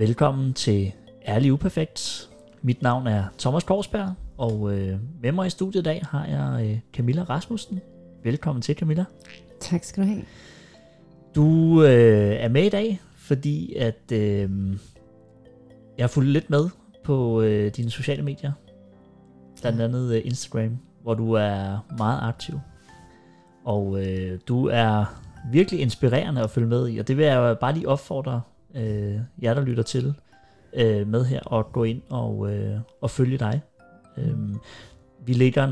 Velkommen til Ærlig Uperfekt. Mit navn er Thomas Kaarsberg, og med mig i studiet i dag har jeg Camilla Rasmussen. Velkommen til, Camilla. Tak skal du have. Du er med i dag, fordi at jeg har fulgt lidt med på dine sociale medier, blandt andet Instagram, hvor du er meget aktiv. Og du er virkelig inspirerende at følge med i, og det vil jeg bare lige opfordre jer, der lytter til med her, og gå ind og følge dig. Vi lægger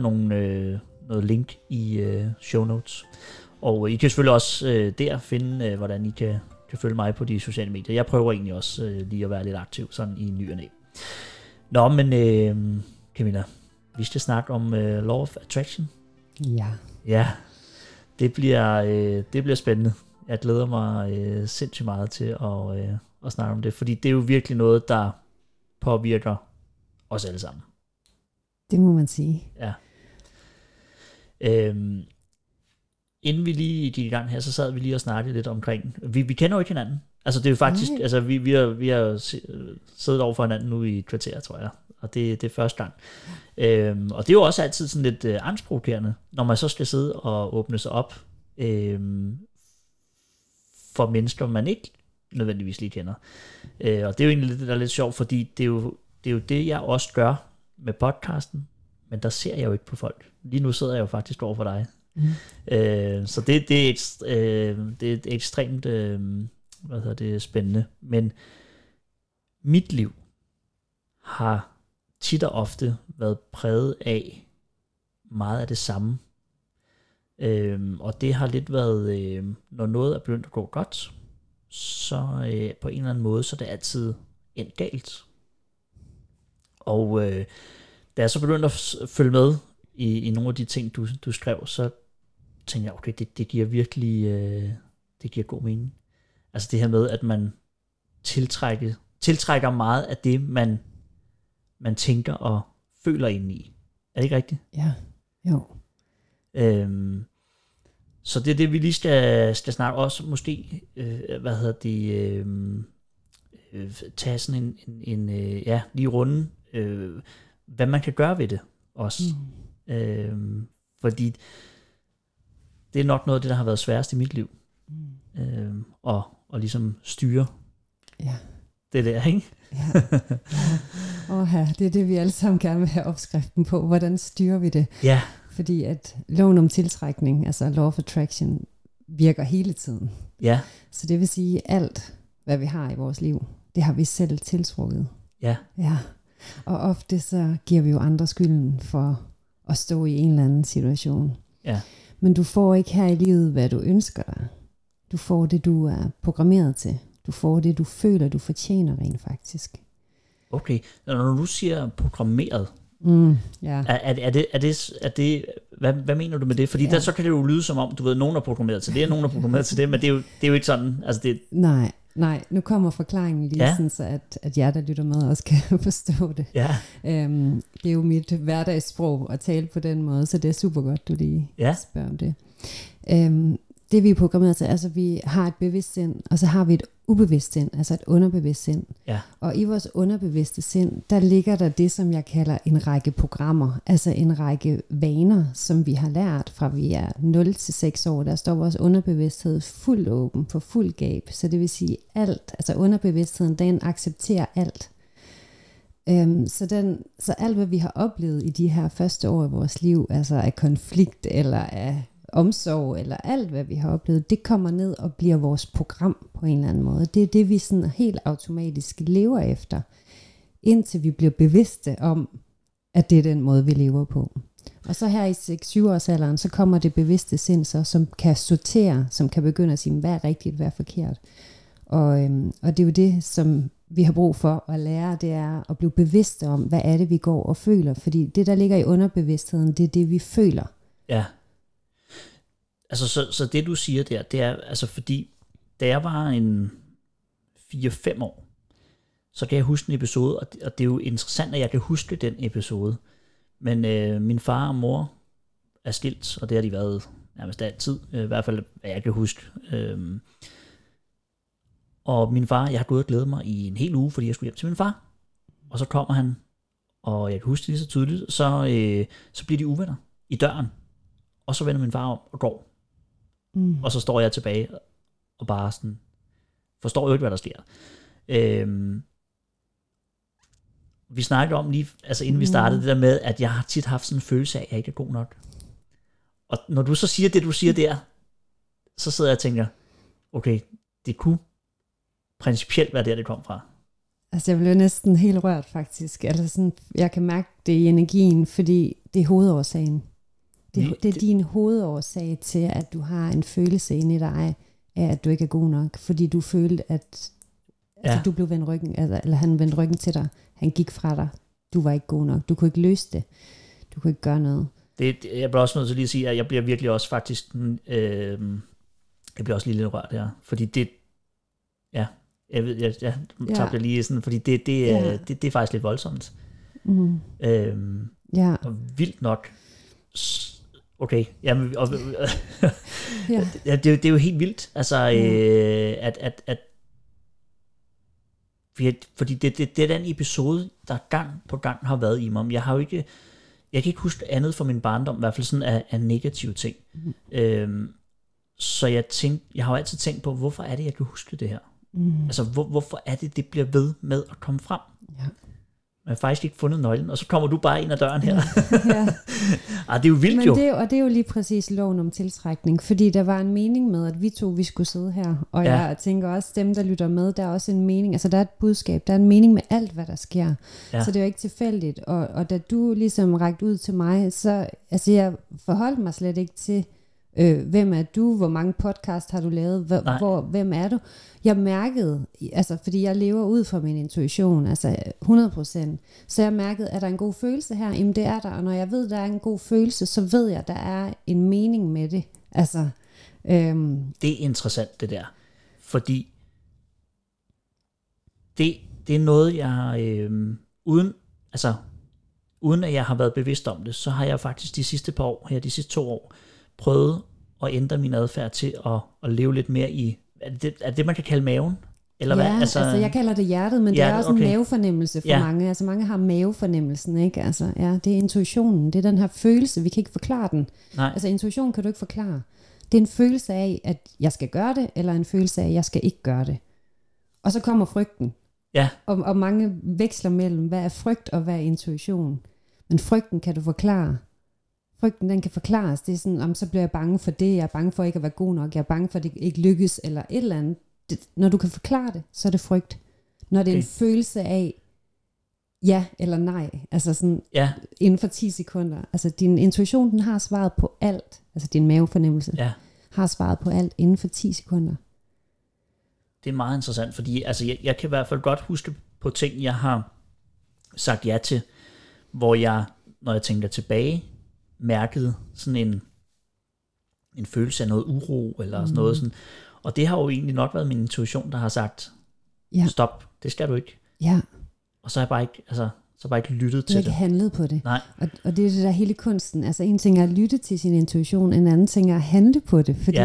noget link i show notes, og I kan selvfølgelig også der finde, hvordan I kan følge mig på de sociale medier. Jeg prøver egentlig også lige at være lidt aktiv sådan i ny og næ. Nå, men Camilla, vi skal snakke om Law of Attraction. Ja, det bliver spændende. Jeg glæder mig sindssygt meget til at snakke om det, fordi det er jo virkelig noget, der påvirker os alle sammen. Det må man sige. Ja. Inden vi lige gik i gang her, så sad vi lige og snakkede lidt omkring. Vi kender jo ikke hinanden. Altså det er jo faktisk, altså vi har siddet over for hinanden nu i et kvarter, tror jeg. Og det er første gang. Og det er jo også altid sådan lidt angstprovokerende, når man så skal sidde og åbne sig op for mennesker, man ikke nødvendigvis lige kender. Og det er jo egentlig det, der er lidt sjovt, fordi det er jo det, jeg også gør med podcasten, men der ser jeg jo ikke på folk. Lige nu sidder jeg jo faktisk over for dig. Så det er ekstremt spændende. Men mit liv har tit og ofte været præget af meget af det samme. Og det har lidt været, når noget er begyndt at gå godt, så på en eller anden måde, så er det altid endt galt. Og da jeg så begyndte at følge med i nogle af de ting, du skrev, så tænkte jeg, okay, det giver virkelig det giver god mening. Altså det her med, at man tiltrækker meget af det, man tænker og føler indeni. Er det ikke rigtigt? Ja, jo. Så det er det, vi lige skal snakke også, måske tage sådan en lige runde, hvad man kan gøre ved det også. Fordi det er nok noget af det, der har været sværest i mit liv, og ligesom styre. Ja. Det der, ikke? Ja. Det er det, vi alle sammen gerne vil have opskriften på. Hvordan styrer vi det? Ja. Fordi at loven om tiltrækning, altså Law of Attraction, virker hele tiden. Ja. Så det vil sige, alt, hvad vi har i vores liv, det har vi selv tiltrukket. Ja. Ja. Og ofte så giver vi jo andre skylden for at stå i en eller anden situation. Ja. Men du får ikke her i livet, hvad du ønsker dig. Du får det, du er programmeret til. Du får det, du føler, du fortjener rent faktisk. Okay, når du siger programmeret, er det hvad mener du med det? Fordi der, så kan det jo lyde som om, du ved, nogen er programmeret til det, og nogen er programmeret til det, men det er jo ikke sådan. Altså det... Nej, nu kommer forklaringen lige, sådan, så at jer, der lytter med, også kan forstå det. Ja. Det er jo mit hverdagssprog at tale på den måde, så det er super godt, du lige spørger om det. Det vi er programmeret til, altså vi har et bevidst sind, og så har vi et ubevidst sind, altså et underbevidst sind. Ja. Og i vores underbevidste sind, der ligger der det, som jeg kalder en række programmer, altså en række vaner, som vi har lært fra vi er 0 til 6 år. Der står vores underbevidsthed fuldt åben, for fuld gab, så det vil sige alt, altså underbevidstheden, den accepterer alt. Så alt, hvad vi har oplevet i de her første år i vores liv, altså af konflikt eller af omsorg eller alt, hvad vi har oplevet, det kommer ned og bliver vores program på en eller anden måde. Det er det, vi sådan helt automatisk lever efter, indtil vi bliver bevidste om, at det er den måde, vi lever på. Og så her i 6-7 års alderen, så kommer det bevidste sind så, som kan sortere, som kan begynde at sige, hvad er rigtigt, hvad er forkert. Og det er jo det, som vi har brug for at lære, det er at blive bevidste om, hvad er det, vi går og føler. Fordi det, der ligger i underbevidstheden, det er det, vi føler. Ja. Altså, så det du siger der, det er, altså fordi, da jeg var en 4-5 år, så kan jeg huske en episode, og det er jo interessant, at jeg kan huske den episode, men min far og mor er skilt, og det har de været nærmest altid, i hvert fald, hvad jeg kan huske. Og min far, jeg har gået og glædet mig i en hel uge, fordi jeg skulle hjem til min far. Og så kommer han, og jeg kan huske det lige så tydeligt, så bliver de uvenner i døren. Og så vender min far om og går. Mm. Og så står jeg tilbage og bare sådan, forstår jo ikke, hvad der sker. Vi snakkede om lige, altså inden vi startede, det der med, at jeg har tit haft sådan en følelse af, at jeg ikke er god nok. Og når du så siger det, du siger der, så sidder jeg og tænker, okay, det kunne principielt være der, det kom fra. Altså jeg blev næsten helt rørt faktisk. Altså sådan, jeg kan mærke det i energien, fordi det er hovedårsagen. Det er din hovedårsag til, at du har en følelse inde i dig, af at du ikke er god nok, fordi du følte, at altså, du blev vendt ryggen, eller han vendte ryggen til dig. Han gik fra dig. Du var ikke god nok. Du kunne ikke løse det. Du kunne ikke gøre noget. Jeg bliver også nødt til lige at sige, at jeg bliver virkelig også faktisk, jeg bliver også lige lidt rørt her, fordi det, ja, jeg tabte lige sådan, fordi det er faktisk lidt voldsomt. Mm. Og vildt nok. Okay, jamen, det er jo helt vildt, altså, fordi det er den episode, der gang på gang har været i mig. Jeg kan ikke huske andet fra min barndom, i hvert fald sådan af negative ting. Mm. Så jeg har jo altid tænkt på, hvorfor er det, jeg kan huske det her? Mm. Altså, hvorfor er det, det bliver ved med at komme frem? Ja. Jeg har faktisk ikke fundet nøglen, og så kommer du bare ind ad døren her. Ja. Arh, det er jo vildt jo. Og det er jo lige præcis loven om tiltrækning, fordi der var en mening med, at vi skulle sidde her, og jeg tænker også, dem der lytter med, der er også en mening, altså der er et budskab, der er en mening med alt, hvad der sker. Ja. Så det er jo ikke tilfældigt, og da du ligesom rakte ud til mig, så altså jeg forholdt mig slet ikke til, hvem er du, hvor mange podcast har du lavet, hvem er du? Jeg mærkede, altså fordi jeg lever ud fra min intuition, altså 100%, så jeg mærkede, at der er en god følelse her, jamen det er der, og når jeg ved, der er en god følelse, så ved jeg, der er en mening med det. Altså, det er interessant det der, fordi det er noget, jeg uden at jeg har været bevidst om det, så har jeg faktisk de sidste 2 år, prøvede at ændre min adfærd til at leve lidt mere i, er det man kan kalde maven? Eller ja, hvad? Altså, jeg kalder det hjertet, men det er også en mavefornemmelse for mange. Altså mange har mavefornemmelsen, ikke? Altså, ja, det er intuitionen, det er den her følelse, vi kan ikke forklare den. Nej. Altså intuition kan du ikke forklare. Det er en følelse af, at jeg skal gøre det, eller en følelse af, at jeg skal ikke gøre det. Og så kommer frygten. Ja. Og mange veksler mellem, hvad er frygt og hvad er intuition? Men frygten kan du forklare. Frygten, den kan forklares. Det er sådan, så bliver jeg bange for det, jeg er bange for ikke at være god nok, jeg er bange for, at det ikke lykkes, eller et eller andet. Når du kan forklare det, så er det frygt. Når det er en følelse af ja eller nej, altså sådan inden for 10 sekunder. Altså din intuition, den har svaret på alt. Altså din mavefornemmelse har svaret på alt inden for 10 sekunder. Det er meget interessant, fordi altså, jeg kan i hvert fald godt huske på ting, jeg har sagt ja til, hvor jeg, når jeg tænker tilbage, mærket sådan en følelse af noget uro, eller sådan noget sådan. Og det har jo egentlig nok været min intuition, der har sagt, stop, det skal du ikke. Ja. Og så har jeg bare ikke, lyttet til det. Du har ikke handlet på det. Nej. Og det er det der hele kunsten. Altså en ting er at lytte til sin intuition, en anden ting er at handle på det. Fordi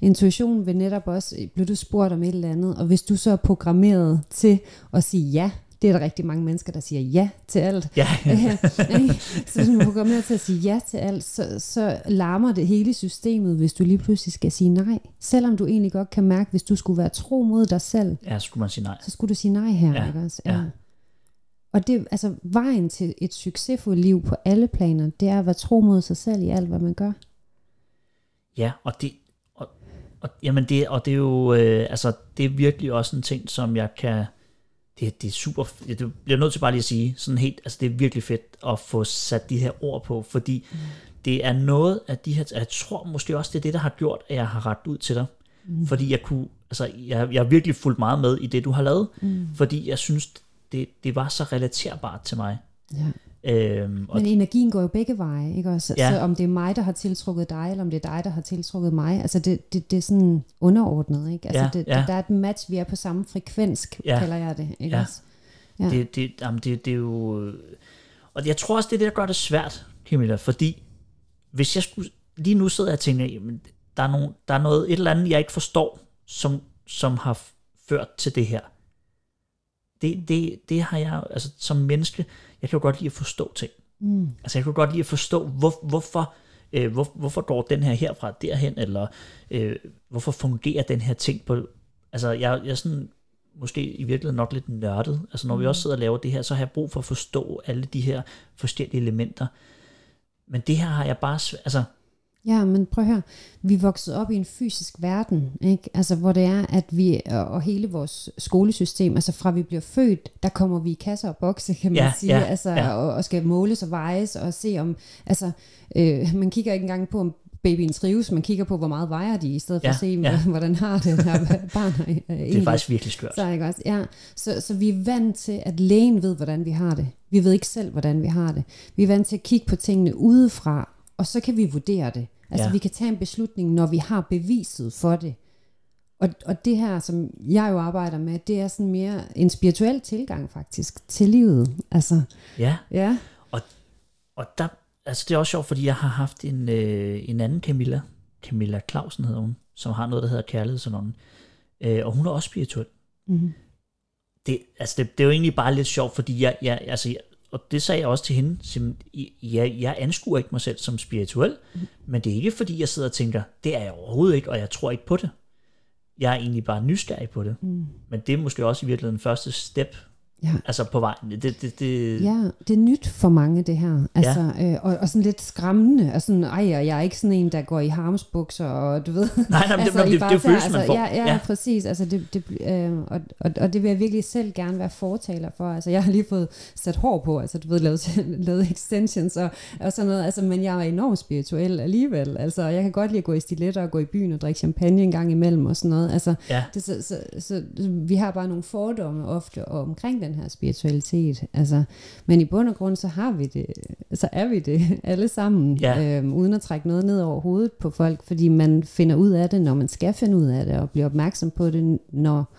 intuitionen vil netop også, bliver du spurgt om et eller andet, og hvis du så er programmeret til at sige ja, det er der rigtig mange mennesker, der siger ja til alt. Ja. Så hvis man programmerer til at sige ja til alt, så larmer det hele systemet, hvis du lige pludselig skal sige nej. Selvom du egentlig godt kan mærke, hvis du skulle være tro mod dig selv, skulle man sige nej. Så skulle du sige nej her. Ja. Ikke også? Ja. Og det, altså, vejen til et succesfuldt liv på alle planer, det er at være tro mod sig selv i alt, hvad man gør. Ja, og det er jo, det er virkelig også en ting, som jeg kan... Det er super, det bliver nødt til bare lige at sige sådan helt, altså det er virkelig fedt at få sat de her ord på, fordi det er noget af de her, jeg tror måske også det er det, der har gjort, at jeg har rakt ud til dig, fordi jeg har virkelig fulgt meget med i det, du har lavet, fordi jeg synes, det var så relaterbart til mig. Ja. Men energien går jo begge veje, ikke også? Ja. Så om det er mig, der har tiltrukket dig, eller om det er dig, der har tiltrukket mig, altså det er sådan underordnet, ikke? Altså der er et match, vi er på samme frekvens, kalder jeg det, ikke også? Ja. Det er jo... Og jeg tror også, det er det, der gør det svært, Camilla, fordi hvis jeg skulle... Lige nu sidder jeg og tænker, jamen, der er noget et eller andet, jeg ikke forstår, som har ført til det her. Det har jeg, altså som menneske, jeg kan jo godt lide at forstå ting. Mm. Altså jeg kan jo godt lide at forstå, hvorfor går den her herfra derhen, eller hvorfor fungerer den her ting på, altså jeg er sådan, måske i virkeligheden nok lidt nørdet, altså når vi også sidder og laver det her, så har jeg brug for at forstå alle de her forskellige elementer. Men det her har jeg bare, altså... Ja, men prøv at høre, vi voksede op i en fysisk verden, ikke? Altså hvor det er, at vi, og hele vores skolesystem, altså fra vi bliver født, der kommer vi i kasser og bokse, kan man sige, altså, og skal måles og vejes, og se om, altså, man kigger ikke engang på, om babyen trives, man kigger på, hvor meget vejer de, i stedet for at se, hvordan har det her barn. Det er faktisk virkelig skørt. Så, ikke også? Ja. Så vi er vant til, at lægen ved, hvordan vi har det. Vi ved ikke selv, hvordan vi har det. Vi er vant til at kigge på tingene udefra, og så kan vi vurdere det. Altså vi kan tage en beslutning, når vi har beviset for det. Og det her, som jeg jo arbejder med, det er sådan mere en spirituel tilgang faktisk, til livet. Altså, ja. Og der... Altså det er også sjovt, fordi jeg har haft en anden Camilla Clausen hedder hun, som har noget, der hedder Kærlighedssalonen. Og hun er også spirituel. Mm-hmm. Det er jo egentlig bare lidt sjovt, fordi jeg, og det sagde jeg også til hende, jeg anskuer ikke mig selv som spirituel, men det er ikke fordi, jeg sidder og tænker, det er jeg overhovedet ikke, og jeg tror ikke på det. Jeg er egentlig bare nysgerrig på det. Mm. Men det er måske også i virkeligheden første step, altså på vejen. Det er nyt for mange det her. Altså, og sådan lidt skræmmende. Og sådan, jeg er ikke sådan en, der går i harmsbukser, og du ved. Nej, altså, det føles man får. Ja, præcis. Altså, og det vil jeg virkelig selv gerne være fortaler for. Altså, jeg har lige fået sat hår på, altså du ved, lavet extensions og sådan noget. Altså, men jeg er enormt spirituel alligevel. Altså, jeg kan godt lide at gå i stiletter og gå i byen og drikke champagne en gang imellem og sådan noget. Altså, så vi har bare nogle fordomme ofte omkring den her spiritualitet, altså, men i bund og grund, så er vi det alle sammen, uden at trække noget ned over hovedet på folk, fordi man finder ud af det, når man skal finde ud af det, og bliver opmærksom på det, når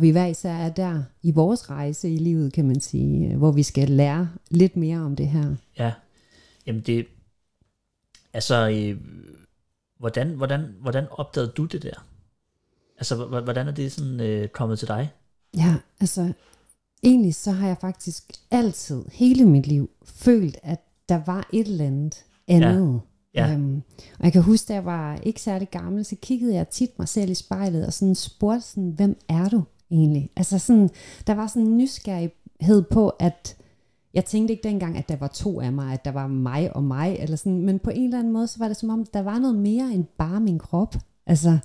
vi hver især er der, i vores rejse i livet, kan man sige, hvor vi skal lære lidt mere om det her. Ja, jamen det, altså, hvordan opdagede du det der? Altså, hvordan er det sådan kommet til dig? Ja, altså egentlig så har jeg faktisk altid hele mit liv følt, at der var et eller andet. Ja. Og jeg kan huske, da jeg var ikke særlig gammel, så kiggede jeg tit mig selv i spejlet og sådan spurgte sådan, hvem er du egentlig? Altså sådan, der var sådan en nysgerrighed på, at jeg tænkte ikke dengang, at der var to af mig, at der var mig og mig, eller sådan, men på en eller anden måde, så var det som om, der var noget mere end bare min krop. Altså,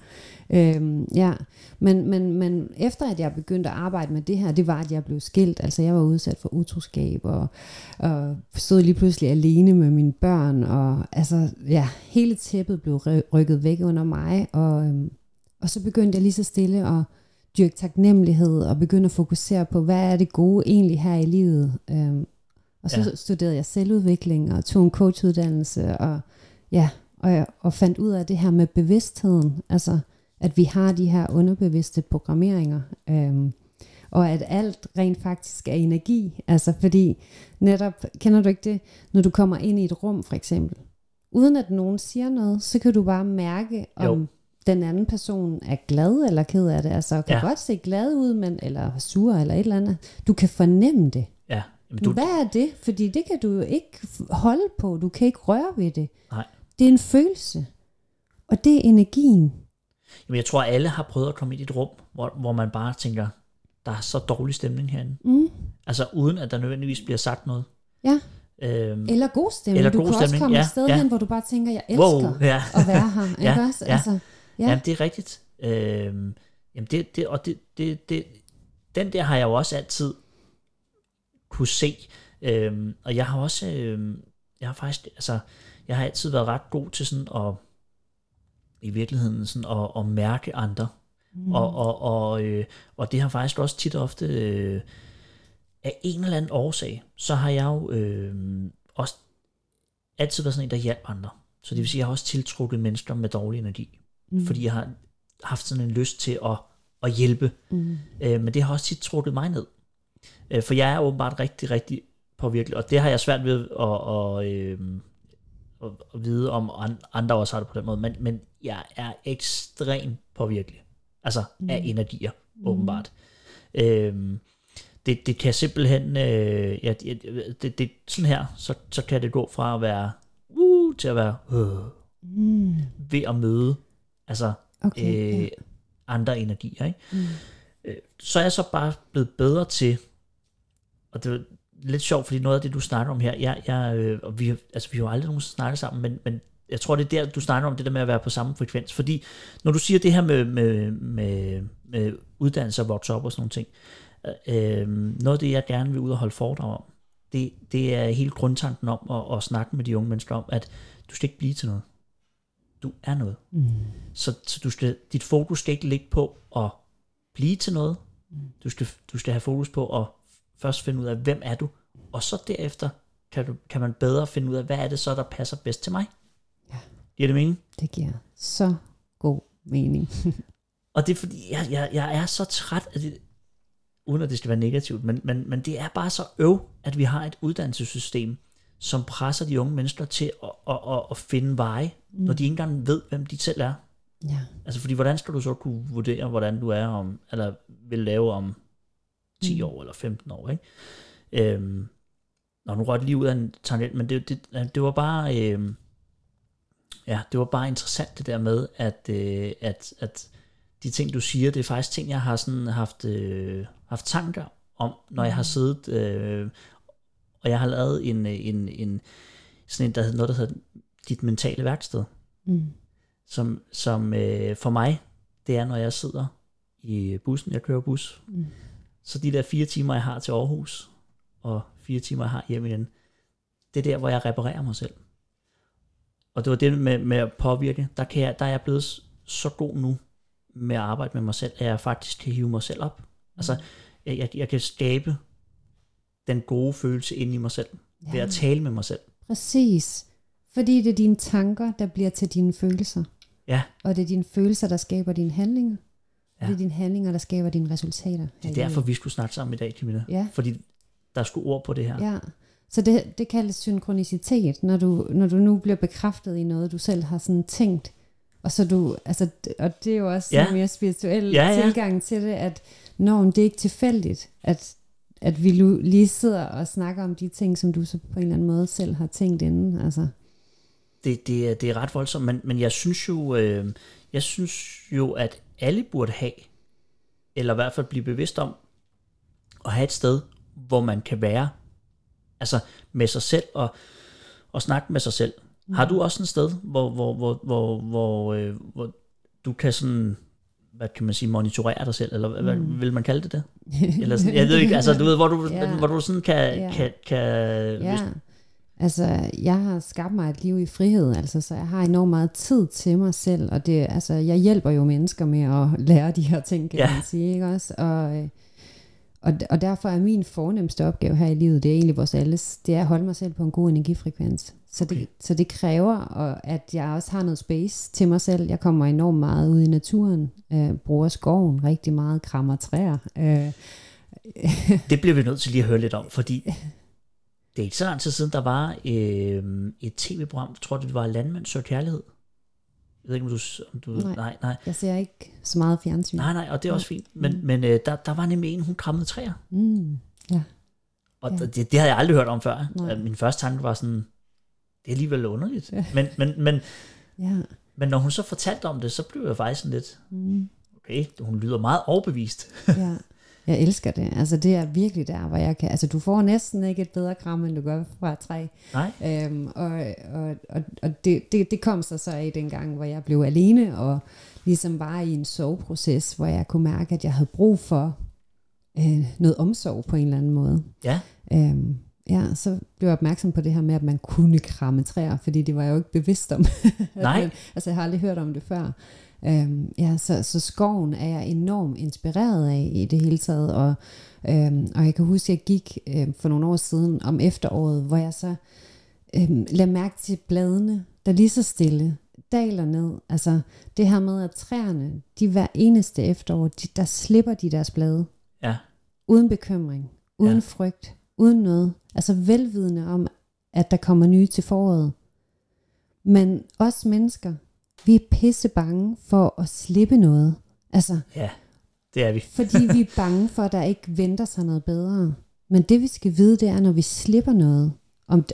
men efter at jeg begyndte at arbejde med det her, det var, at jeg blev skilt. Altså, jeg var udsat for utroskab, og stod lige pludselig alene med mine børn, og altså, hele tæppet blev rykket væk under mig, og så begyndte jeg lige så stille at dyrke taknemmelighed, og begyndte at fokusere på, hvad er det gode egentlig her i livet. Og så studerede jeg selvudvikling, og tog en coachuddannelse, og fandt ud af det her med bevidstheden, altså at vi har de her underbevidste programmeringer, og at alt rent faktisk er energi, altså fordi netop, kender du ikke det, når du kommer ind i et rum for eksempel, uden at nogen siger noget, så kan du bare mærke, om den anden person er glad eller ked af det, altså kan godt se glad ud, men, eller sur eller et eller andet, du kan fornemme det. Ja. Jamen, hvad er det? Fordi det kan du jo ikke holde på, du kan ikke røre ved det. Nej. Det er en følelse, og det er energien. Jamen, jeg tror, alle har prøvet at komme ind i et rum, hvor man bare tænker, der er så dårlig stemning herinde. Mm. Altså uden at der nødvendigvis bliver sagt noget. Ja. Eller god stemning. Også komme et sted hen, hvor du bare tænker, jeg elsker at være her. Ikke også? Altså, Jamen, det er rigtigt. Den der har jeg jo også altid kunne se. Og jeg har også, jeg har altid været ret god til sådan at, i virkeligheden sådan at mærke andre. Mm. Og det har faktisk også tit og ofte, af en eller anden årsag, så har jeg jo også altid været sådan en, der hjalp andre. Så det vil sige, jeg har også tiltrukket mennesker med dårlig energi. Mm. Fordi jeg har haft sådan en lyst til at hjælpe. Mm. Men det har også tit trukket mig ned. For jeg er åbenbart rigtig, rigtig påvirkelig. Og det har jeg svært ved at vide, om andre også har det på den måde, men jeg er ekstremt påvirkelig, altså af energier, åbenbart. Det kan simpelthen, det sådan her, så kan det gå fra at være til at være ved at møde andre energier. Ikke? Så er jeg så bare blevet bedre til, og det er lidt sjovt, fordi noget af det, du snakker om her, vi har jo aldrig nogen snakket sammen, men jeg tror, det er der, du snakker om det der med at være på samme frekvens. Fordi når du siger det her med uddannelse og vokse op og sådan nogle ting, noget af det, jeg gerne vil ud og holde foredrag om, det er hele grundtanken om at snakke med de unge mennesker om, at du skal ikke blive til noget. Du er noget. Så dit fokus skal ikke ligge på at blive til noget. Du skal have fokus på at først finde ud af, hvem er du, og så derefter kan man bedre finde ud af, hvad er det så, der passer bedst til mig. Ja. Giver det mening? Det giver så god mening. Og det er fordi, jeg er så træt af det, uden at det skal være negativt, men det er bare så at vi har et uddannelsessystem, som presser de unge mennesker til at finde veje, når de ikke engang ved, hvem de selv er. Ja. Altså fordi, hvordan skal du så kunne vurdere, hvordan du er om, eller vil lave om 10 år eller 15 år, ikke? Nu røg lige ud af en tangent, men det var bare, det var bare interessant det der med, at de ting, du siger, det er faktisk ting, jeg har sådan haft tanker om, når jeg har siddet, og jeg har lavet en sådan en, der hedder noget, der hedder dit mentale værksted, som for mig, det er, når jeg sidder i bussen, jeg kører bus, så de der 4 timer, jeg har til Aarhus, og 4 timer, jeg har hjem igen, det er der, hvor jeg reparerer mig selv. Og det var det med at påvirke, der er jeg blevet så god nu, med at arbejde med mig selv, at jeg faktisk kan hive mig selv op. Altså, jeg kan skabe den gode følelse inde i mig selv, ved at tale med mig selv. Præcis. Fordi det er dine tanker, der bliver til dine følelser. Ja. Og det er dine følelser, der skaber dine handlinger. Ja. Det er dine handlinger, der skaber dine resultater. Det er derfor, vi skulle snakke sammen i dag, Camilla. Ja. Fordi der er sgu ord på det her. Ja. Så det kaldes synkronicitet, når du nu bliver bekræftet i noget, du selv har sådan tænkt. Og så og det er jo også en mere spirituel tilgang til det, at det er ikke tilfældigt, at vi lige sidder og snakker om de ting, som du så på en eller anden måde selv har tænkt inden. Altså. Det er ret voldsomt, men jeg synes jo, at alle burde have, eller i hvert fald blive bevidst om, at have et sted, hvor man kan være med sig selv og snakke med sig selv. Har du også et sted, hvor du kan sådan, hvad kan man sige, monitorere dig selv, eller hvad vil man kalde det? Eller sådan, jeg ved ikke, du ved, hvor du sådan kan hvis... jeg har skabt mig et liv i frihed, så jeg har enormt meget tid til mig selv, og det, jeg hjælper jo mennesker med at lære de her ting, kan man sige, ikke også? Og derfor er min fornemmeste opgave her i livet, det er egentlig vores alles, det er at holde mig selv på en god energifrekvens. Så det kræver, at jeg også har noget space til mig selv. Jeg kommer enormt meget ud i naturen, bruger skoven rigtig meget, krammer træer. Det bliver vi nødt til lige at høre lidt om, fordi det er ikke så lang tid siden, der var et tv-program, jeg tror det var Landmænd søger kærlighed. Jeg ved ikke, om du nej. Jeg ser ikke så meget fjernsyn. Nej, og det er også fint. Men der var nemlig en, hun krammede træer. Og det havde jeg aldrig hørt om før. Nej. Min første tanke var sådan, det er alligevel underligt. Men når hun så fortalte om det, så blev jeg faktisk sådan lidt, okay, hun lyder meget overbevist. Ja. Jeg elsker det. Det er virkelig der, hvor jeg kan... du får næsten ikke et bedre kram, end du gør fra et træ. Nej. Og det kom så i den gang, hvor jeg blev alene, og ligesom bare i en soveproces, hvor jeg kunne mærke, at jeg havde brug for noget omsorg på en eller anden måde. Ja. Så blev jeg opmærksom på det her med, at man kunne kramme træer, fordi det var jeg jo ikke bevidst om. Nej. Jeg har aldrig hørt om det før. Så skoven er jeg enormt inspireret af i det hele taget, og jeg kan huske, at jeg gik for nogle år siden om efteråret, hvor jeg så lagde mærke til bladene, der lige så stille daler ned. Det her med, at træerne, de hver eneste efterår, der slipper de deres blade. Ja. Uden bekymring, uden frygt, uden noget. Velvidende om, at der kommer nye til foråret. Men os mennesker, vi er pisse bange for at slippe noget. Det er vi. Fordi vi er bange for, at der ikke venter sig noget bedre. Men det vi skal vide, det er, når vi slipper noget,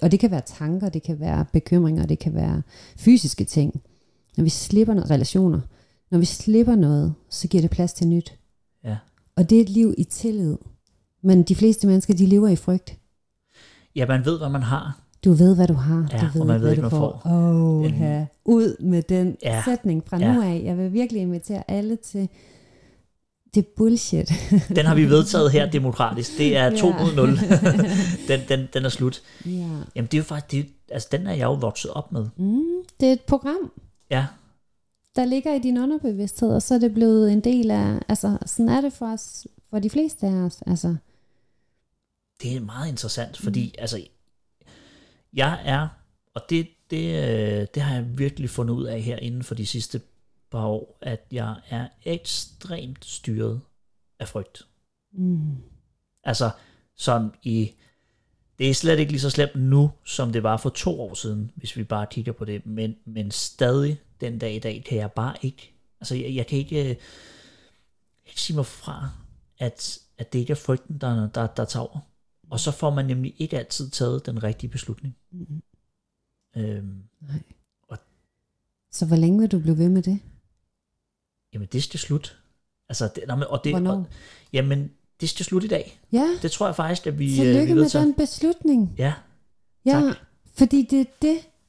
og det kan være tanker, det kan være bekymringer, det kan være fysiske ting. Når vi slipper noget, relationer, når vi slipper noget, så giver det plads til nyt. Ja. Og det er et liv i tillid. Men de fleste mennesker, de lever i frygt. Ja, man ved, hvad man har. Du ved, hvad du har. Ja, du ved, man ved ikke, hvad du får. Ud med den sætning fra nu af. Jeg vil virkelig invitere alle til... Det er bullshit. Den har vi vedtaget her demokratisk. Det er 2 mod 0. Den er slut. Ja. Jamen det er jo faktisk, den er jeg jo vokset op med. Det er et program. Ja. Der ligger i din underbevidsthed, og så er det blevet en del af, altså sådan er det for os, for de fleste af os. Altså. Det er meget interessant, fordi altså, jeg er, og det har jeg virkelig fundet ud af her inden for de sidste par år, at jeg er ekstremt styret af frygt. Altså, som i, det er slet ikke lige så slemt nu, som det var for 2 år siden, hvis vi bare kigger på det, men stadig den dag i dag, kan jeg bare ikke, altså jeg kan ikke sige mig fra, at det ikke er frygten, der tager over. Og så får man nemlig ikke altid taget den rigtige beslutning. Nej. Så hvor længe vil du blive ved med det? Jamen det skal slut. Altså, det skal slut i dag. Ja. Det tror jeg faktisk, at vi... Tillykke med den beslutning. Ja, tak. Ja, fordi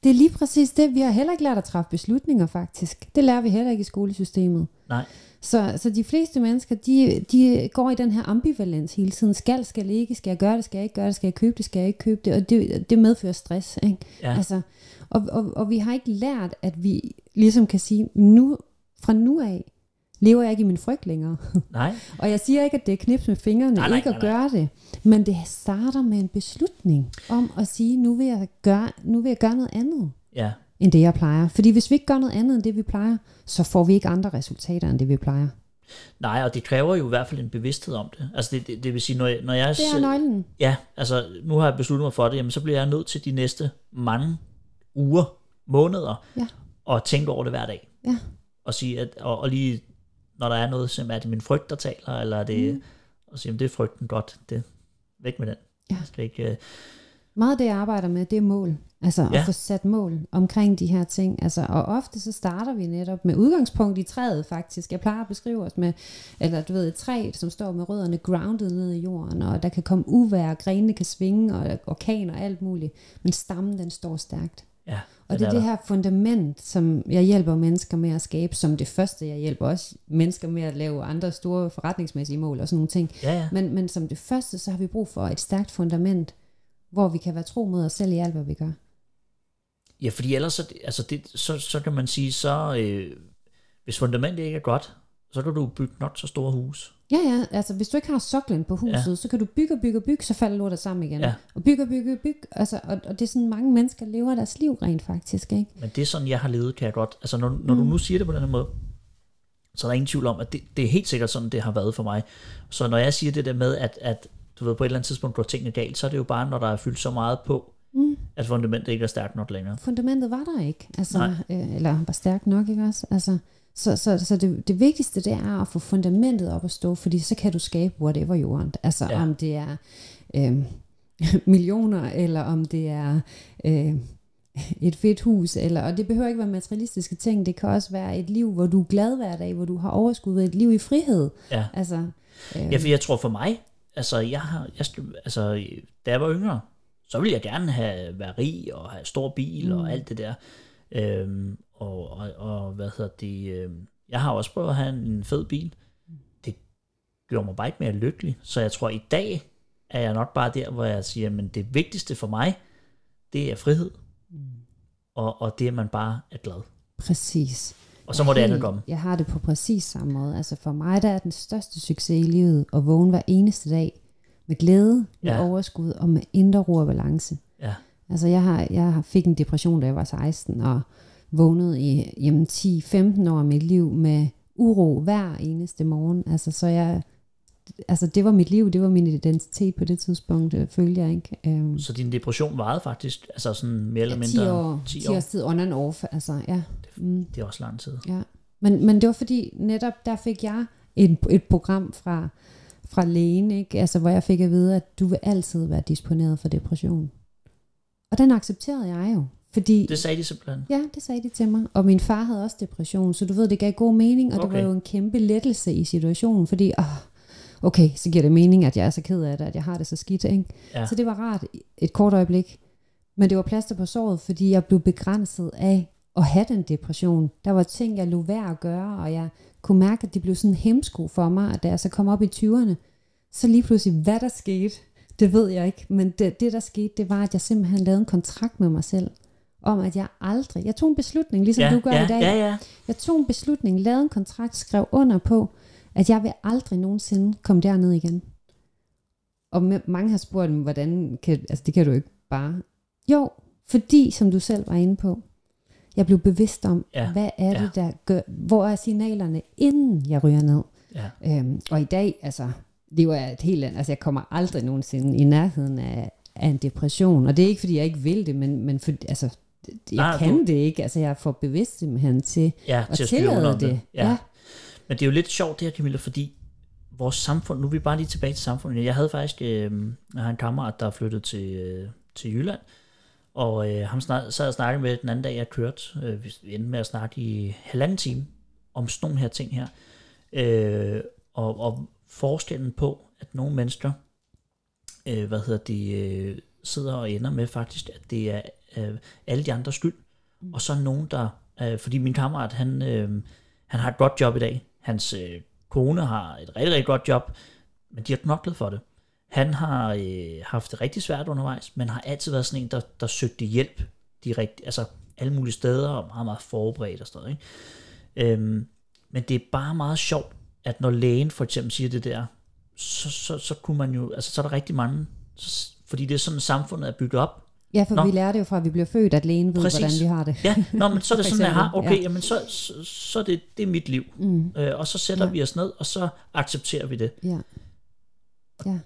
det er lige præcis det. Vi har heller ikke lært at træffe beslutninger faktisk. Det lærer vi heller ikke i skolesystemet. Nej. Så de fleste mennesker, de går i den her ambivalens hele tiden. Skal ikke, skal jeg gøre det, skal jeg ikke gøre det, skal jeg købe det, skal jeg ikke købe det. Og det medfører stress, ikke? Ja. Altså, og vi har ikke lært, at vi ligesom kan sige, fra nu af lever jeg ikke i min frygt længere. Nej. Og jeg siger ikke, at det er knips med fingrene, gøre det. Men det starter med en beslutning om at sige, nu vil jeg gøre noget andet. Ja. End det, jeg plejer. Fordi hvis vi ikke gør noget andet end det, vi plejer, så får vi ikke andre resultater end det, vi plejer. Nej, og det kræver jo i hvert fald en bevidsthed om det. Altså det vil sige, når jeg... Det er nøglen. Ja, altså nu har jeg besluttet mig for det, jamen så bliver jeg nødt til de næste mange uger, måneder, og tænke over det hver dag. Ja. Og sige, at, og lige, når der er noget, som er det min frygt, der taler, eller er det... Og sige, jamen det er frygten godt, det væk med den. Ja. Det ikke... Meget af det, jeg arbejder med, det er mål. Altså at få sat mål omkring de her ting. Altså, og ofte så starter vi netop med udgangspunkt i træet faktisk. Jeg plejer at beskrive os med, eller du ved, et træ, som står med rødderne grounded ned i jorden, og der kan komme uvejr, grenene kan svinge, og orkaner og alt muligt. Men stammen, den står stærkt. Ja, og det er det her fundament, som jeg hjælper mennesker med at skabe, som det første. Jeg hjælper også mennesker med at lave andre store forretningsmæssige mål og sådan nogle ting. Ja, ja. Men som det første, så har vi brug for et stærkt fundament, hvor vi kan være tro mod os selv i alt, hvad vi gør. Ja, fordi ellers så kan man sige, hvis fundamentet ikke er godt, så kan du bygge nok så store hus. Ja, ja, altså hvis du ikke har soklen på huset, så kan du bygge, så falder lortet sammen igen. Ja. Og bygge, altså, og det er sådan, mange mennesker lever deres liv rent faktisk, ikke? Men det er sådan, jeg har levet, kan jeg godt. Altså når du nu siger det på den her måde, så er der ingen tvivl om, at det er helt sikkert sådan, det har været for mig. Så når jeg siger det der med, at du ved, på et eller andet tidspunkt går tingene galt, så er det jo bare, når der er fyldt så meget på, at fundamentet ikke er stærkt nok længere. Fundamentet var der ikke, altså, eller var stærkt nok, ikke også? Altså, så det vigtigste, det er at få fundamentet op at stå, fordi så kan du skabe whatever you want. Altså om det er millioner, eller om det er et fedt hus, eller, og det behøver ikke være materialistiske ting, det kan også være et liv, hvor du er glad hver dag, hvor du har overskud, et liv i frihed. Ja, altså, jeg tror for mig, altså, da jeg var yngre, så ville jeg gerne være rig og have stor bil og alt det der. Og hvad hedder det? Jeg har også prøvet at have en fed bil. Det gjorde mig bare ikke mere lykkelig. Så jeg tror, i dag er jeg nok bare der, hvor jeg siger, men det vigtigste for mig, det er frihed. Og det, at man bare er glad. Præcis. Og så må det andet komme. Jeg har det på præcis samme måde. Altså for mig, der er den største succes i livet at vågne hver eneste dag med glæde, med overskud og med indre ro og balance. Ja. Altså jeg fik en depression, da jeg var 16, og vågnede i 10-15 år af mit liv med uro hver eneste morgen. Altså det var mit liv, det var min identitet på det tidspunkt, følte jeg ikke. Så din depression varede faktisk, altså sådan mere eller mindre 10 år tid on and off, altså ja. Det er også lang tid. Ja. Men det var fordi netop der fik jeg et program fra lægen, ikke? Altså, hvor jeg fik at vide, at du vil altid være disponeret for depression. Og den accepterede jeg jo. Fordi, det sagde de simpelthen? Ja, det sagde de til mig. Og min far havde også depression, så du ved, det gav god mening, og okay. Det var jo en kæmpe lettelse i situationen, fordi, okay, så giver det mening, at jeg er så ked af det, at jeg har det så skidt, ikke? Ja. Så det var rart et kort øjeblik. Men det var plaster på såret, fordi jeg blev begrænset af at have den depression. Der var ting, jeg lod være at gøre, og jeg kunne mærke, at det blev sådan en hemsko for mig, at da jeg så kom op i 20'erne, så lige pludselig, hvad der skete, det ved jeg ikke, men det der skete, det var, at jeg simpelthen lavede en kontrakt med mig selv, om at jeg tog en beslutning, ligesom du gør i dag. Ja, ja. Jeg tog en beslutning, lavede en kontrakt, skrev under på, at jeg vil aldrig nogensinde komme derned igen. Og mange har spurgt mig, hvordan kan, altså det kan du ikke bare. Jo, fordi, som du selv var inde på, jeg blev bevidst om, hvad er det, der gør, hvor er signalerne, inden jeg ryger ned. Ja. Og i dag, altså, lever jeg et helt andet, altså jeg kommer aldrig nogensinde i nærheden af en depression, og det er ikke, fordi jeg ikke vil det, men for, altså, jeg kan det ikke, altså jeg får bevidst simpelthen til at tillade det. Ja. Ja. Men det er jo lidt sjovt det her, Camilla, fordi vores samfund, nu er vi bare lige tilbage til samfundet, jeg havde faktisk, jeg har en kammerat, der er flyttet til Jylland, og ham sad og snakkede med den anden dag, jeg kørte, vi endte med at snakke i halvanden time, om sådan nogle her ting her, og forskellen på, at nogle mennesker, sidder og ender med faktisk, at det er alle de andres skyld, og så nogen, der, fordi min kammerat, han har et godt job i dag, hans kone har et rigtig, rigtig godt job, men de har knoklet for det. Han har haft det rigtig svært undervejs, men har altid været sådan en, der søgte hjælp direkte, altså alle mulige steder, og meget, meget forberedt og sådan noget, ikke? Men det er bare meget sjovt, at når lægen for eksempel siger det der, så kunne man jo, altså så er der rigtig mange, fordi det er sådan, samfundet er bygget op. Ja, for vi lærer det jo fra, at vi bliver født, at lægen ved, hvordan vi har det. Ja, men så er det sådan, jeg har, jamen så det er mit liv. Mm. Og så sætter vi os ned, og så accepterer vi det. Ja. Ja.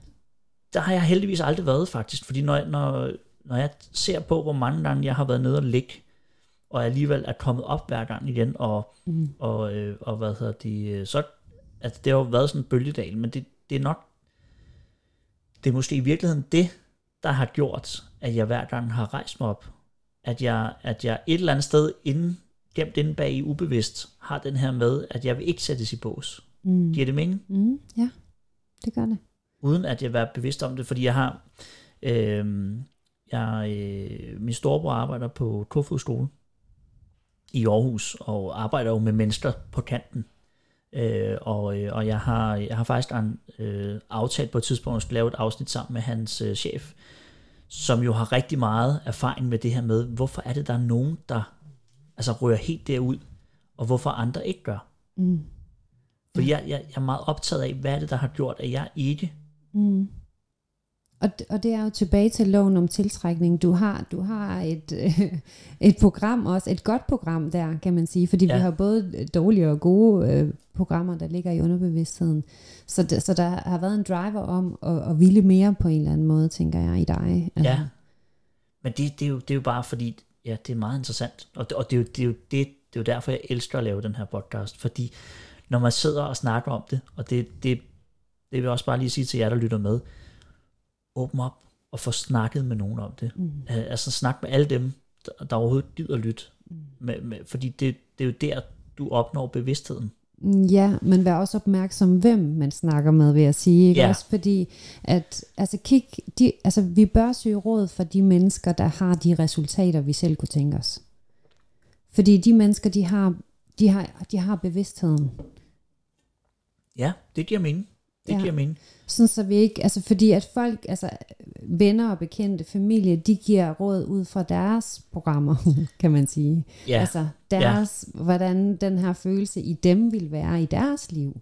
Der har jeg heldigvis aldrig været faktisk, fordi når jeg ser på, hvor mange gange jeg har været nede og ligge, og alligevel er kommet op hver gang igen, og så, altså det har jo været sådan en bølgedal, men det er nok, det er måske i virkeligheden det, der har gjort, at jeg hver gang har rejst mig op, at jeg et eller andet sted gemt inde bag i ubevidst, har den her med, at jeg vil ikke sættes i bås. Mm. Giver det mening? Mm. Ja, det gør det. Uden at jeg var bevidst om det, fordi jeg har, min storebror arbejder på Kofodskolen i Aarhus, og arbejder jo med mennesker på kanten. Og jeg har faktisk aftalt på et tidspunkt, at jeg skulle lave et afsnit sammen med hans chef, som jo har rigtig meget erfaring med det her med, hvorfor er det, der er nogen, der altså rører helt derud, og hvorfor andre ikke gør. Mm. For jeg er meget optaget af, hvad er det, der har gjort, at jeg ikke... Mm. Og det er jo tilbage til loven om tiltrækning. Du har et program også, et godt program der, kan man sige. Fordi vi har både dårlige og gode programmer, der ligger i underbevidstheden. Så der har været en driver om at ville mere på en eller anden måde, tænker jeg, i dig. Altså. Ja, men det er jo bare fordi, det er meget interessant. Og det er jo derfor, jeg elsker at lave den her podcast. Fordi når man sidder og snakker om det, og det vil jeg også bare lige sige til jer, der lytter med, åbne op og få snakket med nogen om det. Mm. Altså snak med alle dem, der overhovedet gider lytte. Fordi det er jo der, du opnår bevidstheden. Ja, men vær også opmærksom, hvem man snakker med, vil jeg sige. Ikke? Ja. Også fordi, at altså, vi bør søge råd for de mennesker, der har de resultater, vi selv kunne tænke os. Fordi de mennesker, de har bevidstheden. Ja, det giver mening. Det giver mening. Sådan så vi ikke, altså fordi at folk, altså venner og bekendte, familie, de giver råd ud fra deres programmer, kan man sige. Ja. Altså deres, hvordan den her følelse i dem vil være i deres liv.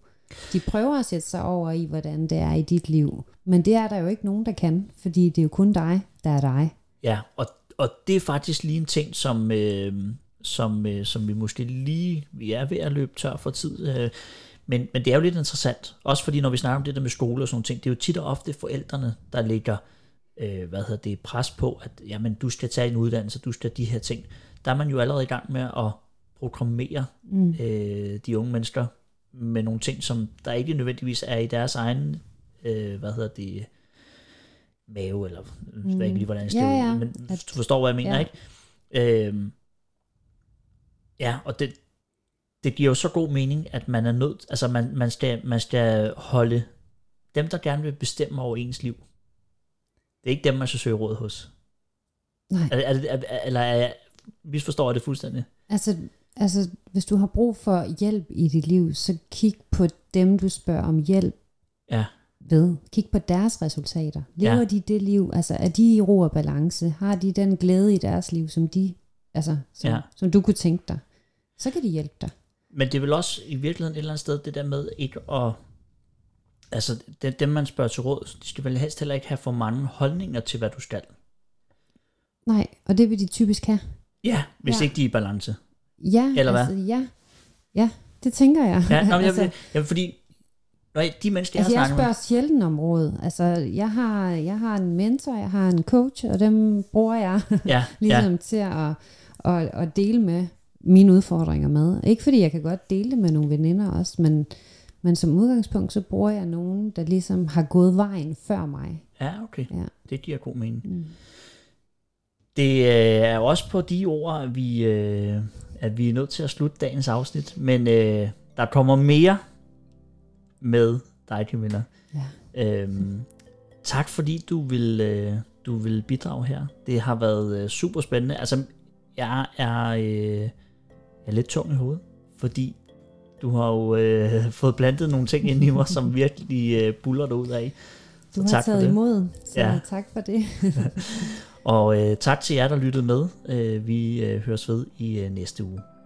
De prøver at sætte sig over i, hvordan det er i dit liv. Men det er der jo ikke nogen, der kan, fordi det er jo kun dig, der er dig. Ja, og det er faktisk lige en ting, som vi måske lige, vi er ved at løbe tør for tid, Men det er jo lidt interessant, også fordi når vi snakker om det der med skole og sådan ting, det er jo tit og ofte forældrene, der lægger pres på, at jamen, du skal tage en uddannelse, du skal de her ting. Der er man jo allerede i gang med at programmere de unge mennesker med nogle ting, som der ikke nødvendigvis er i deres egen, mave, eller jeg ved ikke lige, hvordan jeg stiller, men du forstår, hvad jeg mener, ikke? Ja, og det giver jo så god mening, at man er nødt, altså man skal holde dem, der gerne vil bestemme over ens liv. Det er ikke dem, man skal søge råd hos. Nej. Eller misforstår jeg det fuldstændig? Altså, hvis du har brug for hjælp i dit liv, så kig på dem, du spørger om hjælp ved. Kig på deres resultater. Lever de det liv? Altså, er de i ro og balance? Har de den glæde i deres liv, som de, altså, som du kunne tænke dig? Så kan de hjælpe dig. Men det er vel også i virkeligheden et eller andet sted, det der med ikke at... Altså, dem man spørger til råd, de skal vel helst heller ikke have for mange holdninger til, hvad du skal. Nej, og det vil de typisk have. Ja, hvis ikke de er i balance. Ja, eller hvad? Altså, ja, det tænker jeg. Ja, nå, altså, jeg fordi de mennesker, altså, jeg spørger sjældent om råd. Altså, jeg har en mentor, jeg har en coach, og dem bruger jeg ligesom til at dele med mine udfordringer med. Ikke fordi jeg kan godt dele det med nogle veninder også, men som udgangspunkt, så bruger jeg nogen, der ligesom har gået vejen før mig. Ja, okay. Ja. Det giver god mening. Mm. Det er også på de ord, at vi er nødt til at slutte dagens afsnit, men der kommer mere med dig, Camilla. Ja. Tak fordi du vil bidrage her. Det har været super spændende. Altså, jeg er lidt tung i hovedet, fordi du har jo fået plantet nogle ting ind i mig, som virkelig buller dig ud af. Du har taget imod, så tak for det. Og tak til jer, der lyttede med. Vi høres ved i næste uge.